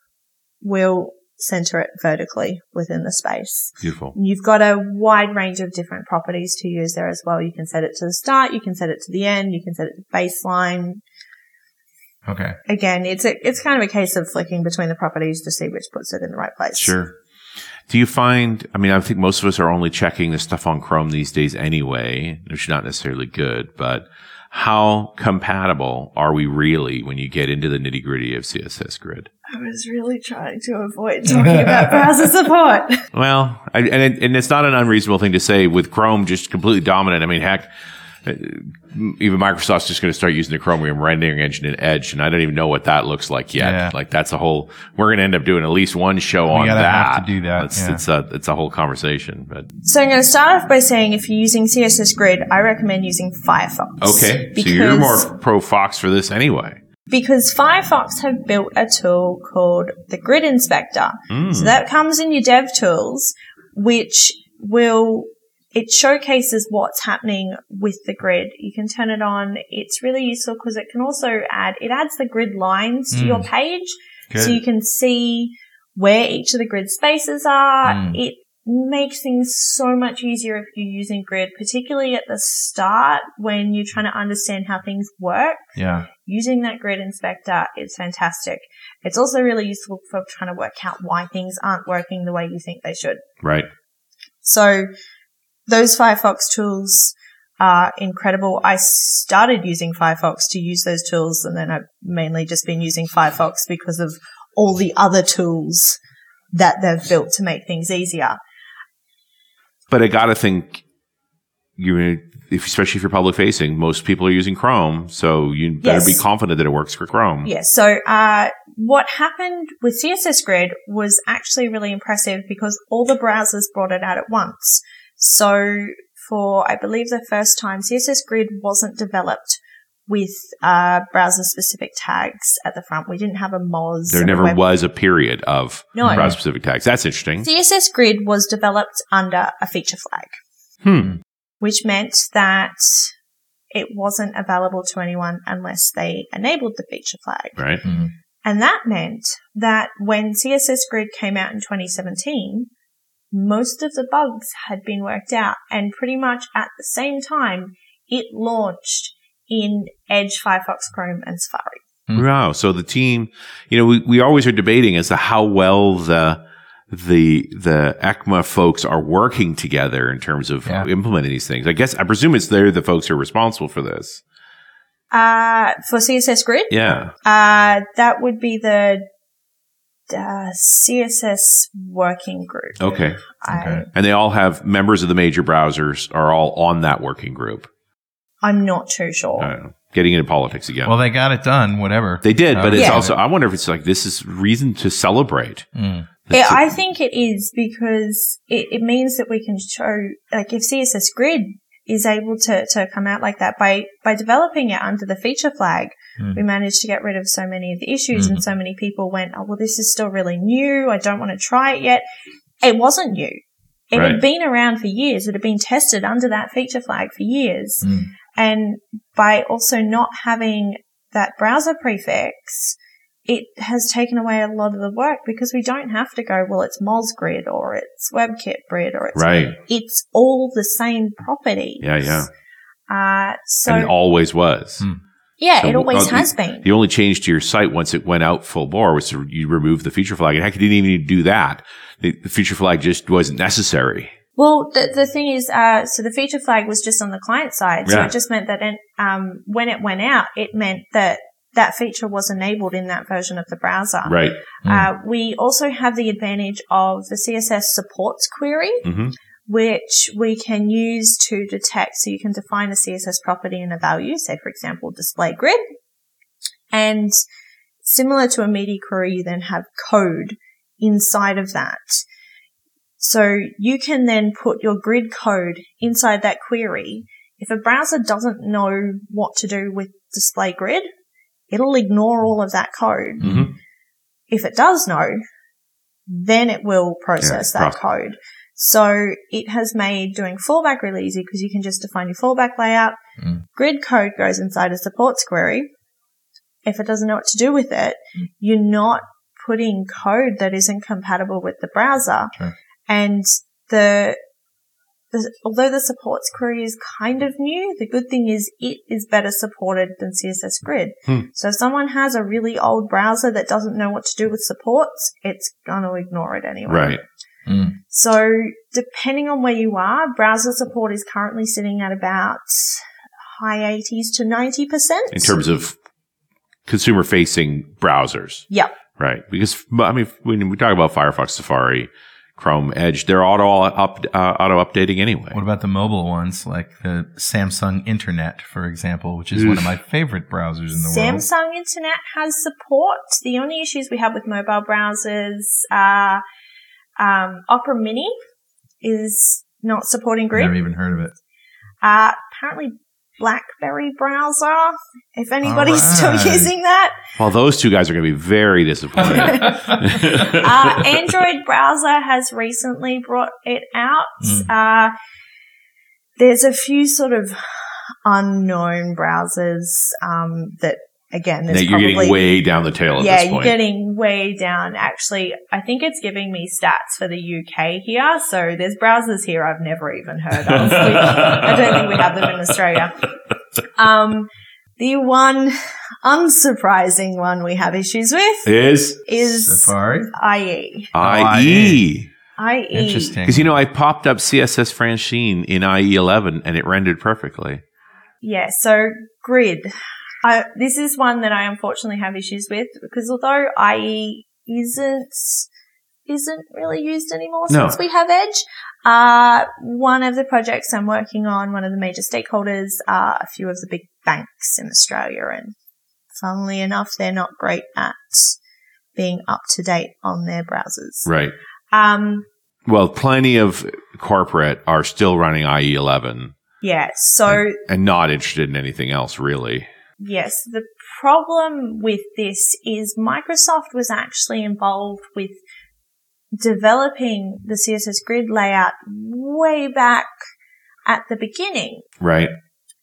will center it vertically within the space. Beautiful. You've got a wide range of different properties to use there as well. You can set it to the start, you can set it to the end, you can set it to baseline. Okay. Again, it's a, it's kind of a case of flicking between the properties to see which puts it in the right place. Sure. Do you find, I mean, I think most of us are only checking this stuff on Chrome these days anyway, which is not necessarily good, but how compatible are we really when you get into the nitty gritty of C S S Grid? I was really trying to avoid talking about browser support. Well, I, and, it, and it's not an unreasonable thing to say with Chrome just completely dominant. I mean, heck, even Microsoft's just going to start using the Chromium rendering engine in Edge, and I don't even know what that looks like yet. Yeah. Like that's a whole. We're going to end up doing at least one show we on that. Have to do that. It's, yeah. it's a it's a whole conversation. But so I'm going to start off by saying, if you're using C S S Grid, I recommend using Firefox. Okay, so you're more pro Fox for this anyway. Because Firefox have built a tool called the Grid Inspector. Mm. So that comes in your dev tools, which will, it showcases what's happening with the grid. You can turn it on. It's really useful because it can also add, it adds the grid lines mm. to your page. Good. So you can see where each of the grid spaces are. Mm. It makes things so much easier if you're using grid, particularly at the start when you're trying to understand how things work. Yeah. Using that grid inspector is fantastic. It's also really useful for trying to work out why things aren't working the way you think they should. Right. So those Firefox tools are incredible. I started using Firefox to use those tools, and then I've mainly just been using Firefox because of all the other tools that they've built to make things easier. But I gotta think, you, if, especially if you're public facing, most people are using Chrome, so you better yes. be confident that it works for Chrome. Yes. So uh, what happened with C S S Grid was actually really impressive because all the browsers brought it out at once. So for, I believe, the first time, C S S Grid wasn't developed with uh, browser-specific tags at the front. We didn't have a M O S. There never was a period of no. browser-specific tags. That's interesting. C S S Grid was developed under a feature flag. Hmm. Which meant that it wasn't available to anyone unless they enabled the feature flag. Right. Mm-hmm. And that meant that when C S S Grid came out in twenty seventeen, most of the bugs had been worked out, and pretty much at the same time it launched in Edge, Firefox, Chrome, and Safari. Wow. So the team, you know, we, we always are debating as to how well the the the ECMA folks are working together in terms of yeah. implementing these things. I guess I presume it's they're the folks who are responsible for this. Uh, for C S S Grid? Yeah. Uh, that would be the uh, C S S working group. Okay. I, okay. And they all have members of the major browsers are all on that working group. I'm not too sure. I don't know. Getting into politics again. Well, they got it done, whatever. They did, but uh, it's yeah. also, I wonder if it's like, this is reason to celebrate. Mm. Yeah, I think it is because it, it means that we can show, like if C S S Grid is able to, to come out like that, by, by developing it under the feature flag, mm. we managed to get rid of so many of the issues mm. and so many people went, oh, well, this is still really new. I don't want to try it yet. It wasn't new. It right. had been around for years. It had been tested under that feature flag for years. Mm. And by also not having that browser prefix, it has taken away a lot of the work because we don't have to go, well, it's MozGrid or it's WebKit Grid or it's right. it's all the same property. Yeah, yeah. Uh, so and it always was. Hmm. Yeah, so it always has been. The only change to your site once it went out full bore was to, you removed the feature flag. And heck, you didn't even need to do that. The feature flag just wasn't necessary. Well, the the thing is, uh, so the feature flag was just on the client side. So yeah. it just meant that it, um, when it went out, it meant that that feature was enabled in that version of the browser. Right. Mm. Uh, we also have the advantage of the C S S supports query, mm-hmm. which we can use to detect. So you can define a C S S property and a value, say, for example, display grid. And similar to a media query, you then have code inside of that. So you can then put your grid code inside that query. If a browser doesn't know what to do with display grid, it'll ignore all of that code. Mm-hmm. If it does know, then it will process yeah, that prob- code. So it has made doing fallback really easy because you can just define your fallback layout. Mm. Grid code goes inside a supports query. If it doesn't know what to do with it, you're not putting code that isn't compatible with the browser. Okay. And the, the although the supports query is kind of new, the good thing is it is better supported than C S S Grid. Hmm. So if someone has a really old browser that doesn't know what to do with supports, it's going to ignore it anyway. Right. Mm. So depending on where you are, browser support is currently sitting at about high eighties to ninety percent. In terms of consumer-facing browsers. Yeah. Right. Because, I mean, when we talk about Firefox, Safari, Chrome, Edge, they're auto up, uh, auto updating anyway. What about the mobile ones, like the Samsung Internet, for example, which is Oof. one of my favorite browsers in the Samsung world? Samsung Internet has support. The only issues we have with mobile browsers are um, Opera Mini is not supporting grid. Never even heard of it. Uh, apparently, BlackBerry browser, if anybody's right. still using that. Well, those two guys are going to be very disappointed. uh, Android browser has recently brought it out. Mm. Uh, there's a few sort of unknown browsers um, that, again, there's that you're probably, getting way down the tail at yeah, this point. Yeah, you're getting way down. Actually, I think it's giving me stats for the U K here. So there's browsers here I've never even heard of. We, I don't think we have them in Australia. Um, the one unsurprising one we have issues with is, is Safari? I E. I E. I E. Interesting. Because, you know, I popped up C S S Francine in I E eleven and it rendered perfectly. Yeah, so grid. I, this is one that I unfortunately have issues with because although I E isn't isn't really used anymore no. since we have Edge, uh, one of the projects I'm working on, one of the major stakeholders are a few of the big banks in Australia, and funnily enough, they're not great at being up to date on their browsers. Right. Um, well, plenty of corporate are still running I E eleven. Yeah. So and, and not interested in anything else, really. Yes, the problem with this is Microsoft was actually involved with developing the C S S Grid layout way back at the beginning. Right.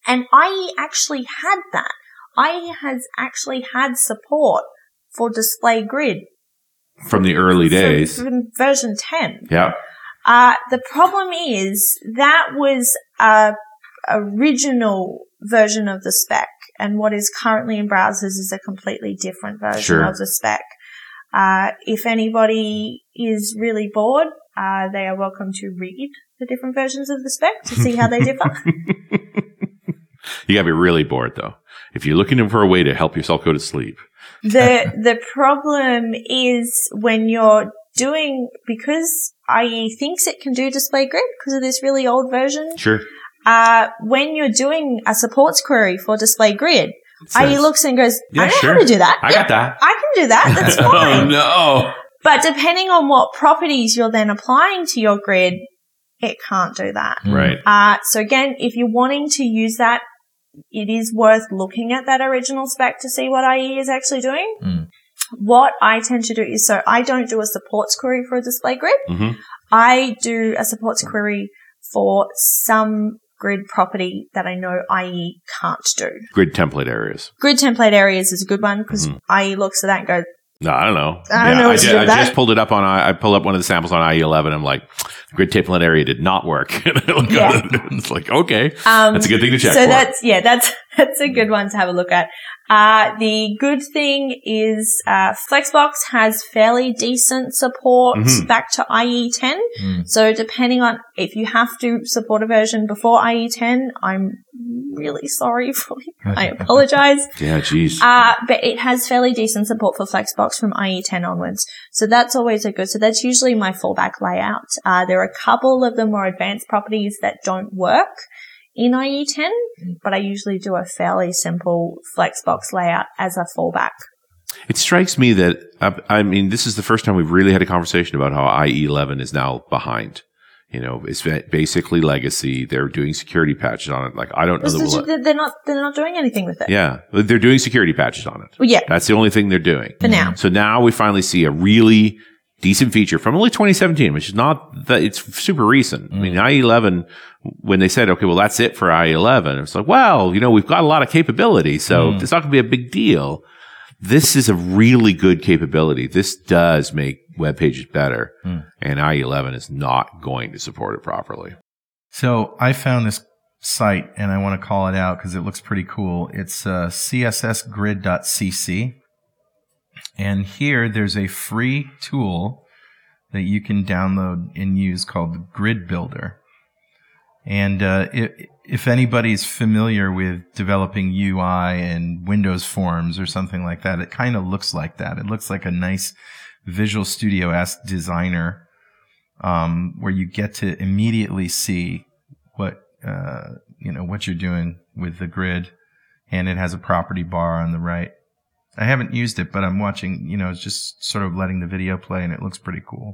And I E actually had that. I E has actually had support for display grid. From the early days. From, from version ten. Yeah. Uh, the problem is that was a original version of the spec. and what is currently in browsers is a completely different version sure. of the spec. Uh, if anybody is really bored, uh, they are welcome to read the different versions of the spec to see how they differ. You gotta be really bored though. If you're looking for a way to help yourself go to sleep. The, the problem is when you're doing, because I E thinks it can do display grid because of this really old version. Sure. Uh, when you're doing a supports query for display grid, I E looks and goes, yeah, I know sure. how to do that. I yeah, got that. I can do that. That's fine. Oh, no. But depending on what properties you're then applying to your grid, it can't do that. Right. Uh, so again, if you're wanting to use that, it is worth looking at that original spec to see what I E is actually doing. Mm. What I tend to do is, so I don't do a supports query for a display grid. Mm-hmm. I do a supports query for some grid property that I know I E can't do. Grid template areas. Grid template areas is a good one because mm-hmm. I E looks at that and goes, No, I don't know. I don't yeah, know. I, did, I just pulled it up on, I pulled up one of the samples on I E eleven. I'm like, the grid template area did not work. And I look yeah. at it and it's like, okay, um, that's a good thing to check. So for. that's, yeah, that's, that's a good one to have a look at. Uh, the good thing is, uh, Flexbox has fairly decent support mm-hmm. back to I E ten. Mm. So depending on if you have to support a version before I E ten, I'm really sorry for you. I apologize. Yeah, geez. Uh, but it has fairly decent support for Flexbox from I E ten onwards. So that's always a good, so that's usually my fallback layout. Uh, there are a couple of the more advanced properties that don't work in I E ten, but I usually do a fairly simple Flexbox layout as a fallback. It strikes me that, I mean, this is the first time we've really had a conversation about how I E eleven is now behind. You know, it's basically legacy. They're doing security patches on it. Like, I don't know. The, we'll they're not, they're not doing anything with it. Yeah. They're doing security patches on it. Well, yeah. That's the only thing they're doing. For now. So now we finally see a really decent feature from only twenty seventeen, which is not that it's super recent. Mm. I mean, I E eleven, when they said, okay, well, that's it for I E eleven, it's like, well, you know, we've got a lot of capability, so mm. it's not going to be a big deal. This is a really good capability. This does make web pages better, mm. and I E eleven is not going to support it properly. So I found this site, and I want to call it out because it looks pretty cool. It's uh, C S S grid dot c c. And here, there's a free tool that you can download and use called the Grid Builder. And uh, it, if anybody's familiar with developing U I and Windows forms or something like that, it kind of looks like that. It looks like a nice Visual Studio-esque designer um, where you get to immediately see what uh, you know what you're doing with the grid. And it has a property bar on the right. I haven't used it, but I'm watching, you know, it's just sort of letting the video play, and it looks pretty cool.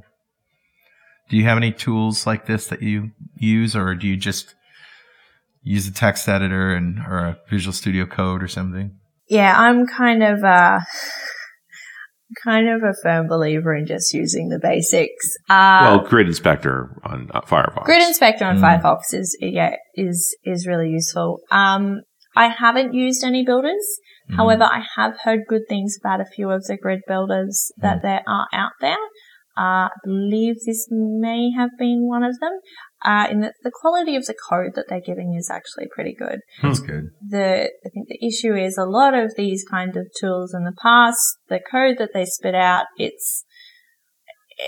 Do you have any tools like this that you use, or do you just use a text editor and or a Visual Studio Code or something? Yeah, I'm kind of a, kind of a firm believer in just using the basics. Uh, well, Grid Inspector on Firefox. Grid Inspector on mm. Firefox is, yeah, is, is really useful. Um, I haven't used any builders. Mm. However, I have heard good things about a few of the grid builders that mm. there are out there. Uh, I believe this may have been one of them. Uh, in that the quality of the code that they're giving is actually pretty good. That's good. The, I think the issue is a lot of these kind of tools in the past, the code that they spit out, it's,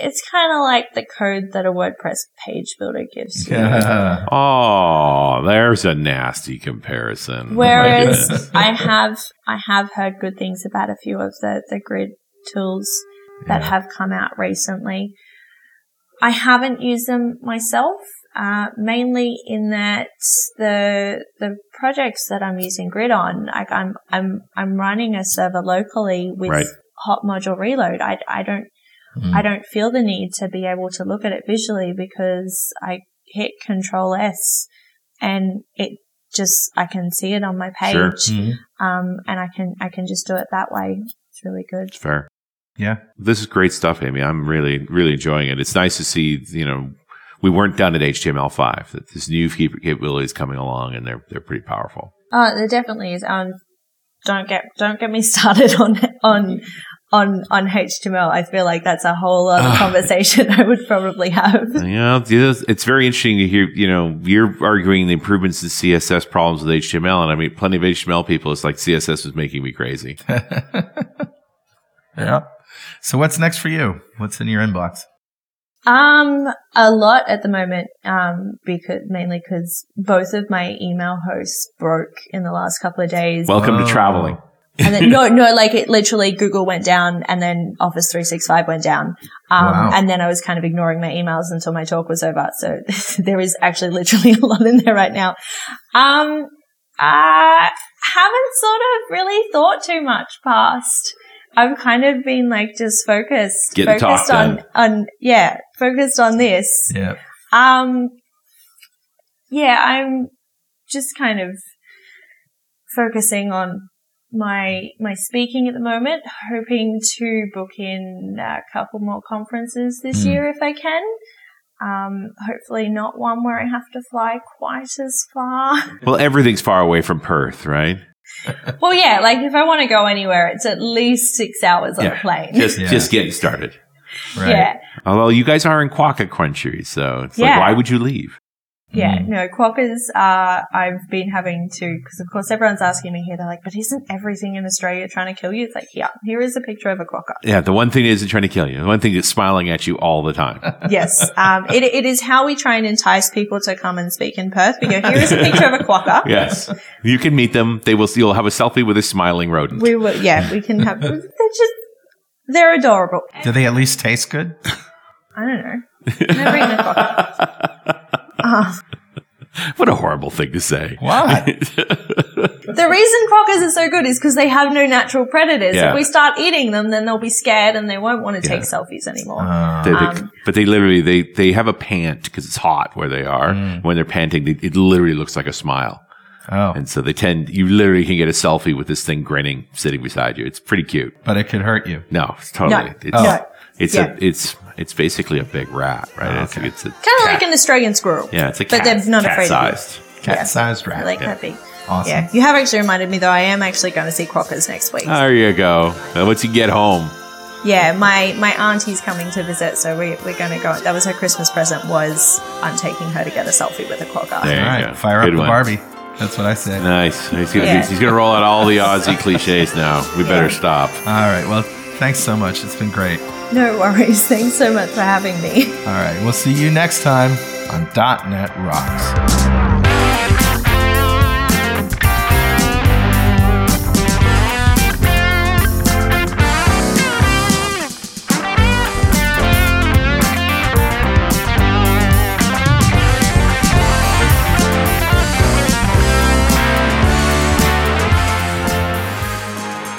it's kind of like the code that a WordPress page builder gives you. Yeah. Oh, there's a nasty comparison. Whereas I have I have heard good things about a few of the, the grid tools that yeah. have come out recently. I haven't used them myself, uh, mainly in that the the projects that I'm using Grid on, like I'm I'm I'm running a server locally with right. Hot Module Reload. I I don't. Mm. I don't feel the need to be able to look at it visually because I hit Control S and it just, I can see it on my page. Sure. Mm-hmm. Um, and I can, I can just do it that way. It's really good. It's fair. Yeah. This is great stuff, Amy. I'm really, really enjoying it. It's nice to see, you know, we weren't done at H T M L five, that this new capability is coming along and they're, they're pretty powerful. Oh, it definitely is. Um, don't get, don't get me started on, on, on on H T M L. I feel like that's a whole other uh, conversation I would probably have. Yeah, you know, it's very interesting to hear, you know, you're arguing the improvements in C S S problems with H T M L, and I mean, plenty of H T M L people, it's like C S S is making me crazy. Yeah. So what's next for you? What's in your inbox? Um, a lot at the moment, um, because mainly because both of my email hosts broke in the last couple of days. Welcome oh. to traveling. And then, no, no, like it literally Google went down and then Office three sixty-five went down. Um, wow. And then I was kind of ignoring my emails until my talk was over. So there is actually literally a lot in there right now. Um, I haven't sort of really thought too much past. I've kind of been like just focused, Get focused on, on, yeah, focused on this. Yeah. Um, yeah, I'm just kind of focusing on my, my speaking at the moment, hoping to book in a couple more conferences this mm. year if I can. Um, hopefully not one where I have to fly quite as far. Well, everything's far away from Perth, right? Well, yeah, like if I want to go anywhere, it's at least six hours on yeah, a plane. Just yeah. just getting started. Right. Yeah. Although you guys are in Quokka country, so it's yeah. like, why would you leave? Yeah, mm. no, Quokkas, uh, I've been having to, because of course everyone's asking me here, they're like, but isn't everything in Australia trying to kill you? It's like, yeah, here is a picture of a Quokka. Yeah, the one thing that isn't trying to kill you. The one thing that's smiling at you all the time. Yes. Um, it, it is how we try and entice people to come and speak in Perth. We go, here is a picture of a Quokka. Yes. You can meet them. They will, you'll have a selfie with a smiling rodent. We will, yeah, we can have, they're just, they're adorable. Do they at least taste good? I don't know. Never eaten a Quokka. Uh, what a horrible thing to say. What? The reason Quokkas are so good is because they have no natural predators. Yeah. If we start eating them, then they'll be scared and they won't want to yeah. take selfies anymore. Uh, they, they, um, but they literally, they, they have a pant because it's hot where they are. Mm. When they're panting, they, it literally looks like a smile. Oh. And so they tend, you literally can get a selfie with this thing grinning sitting beside you. It's pretty cute. But it could hurt you. No, it's totally. No. It's, oh. it's, yeah. a, it's, It's basically a big rat, right? Oh, okay. It's, it's kind of like an Australian squirrel. Yeah, it's a cat. But they're not cat afraid sized. of it. Cat-sized yeah. rat. I like yeah. that big. Awesome. Yeah. You have actually reminded me, though. I am actually going to see Quokkas next week. There you go. Once you get home. Yeah, my, my auntie's coming to visit, so we, we're going to go. That was her Christmas present was I'm taking her to get a selfie with a Quokka. There you all right. go. Fire good up one. The Barbie. That's what I said. Nice. He's going yeah. to roll out all the Aussie cliches now. We better yeah. stop. All right. Well, thanks so much. It's been great. No worries. Thanks so much for having me. All right. We'll see you next time on .dot net Rocks.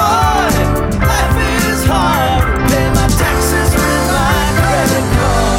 boy. Life is hard. Pay my taxes with my credit card.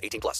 eighteen plus.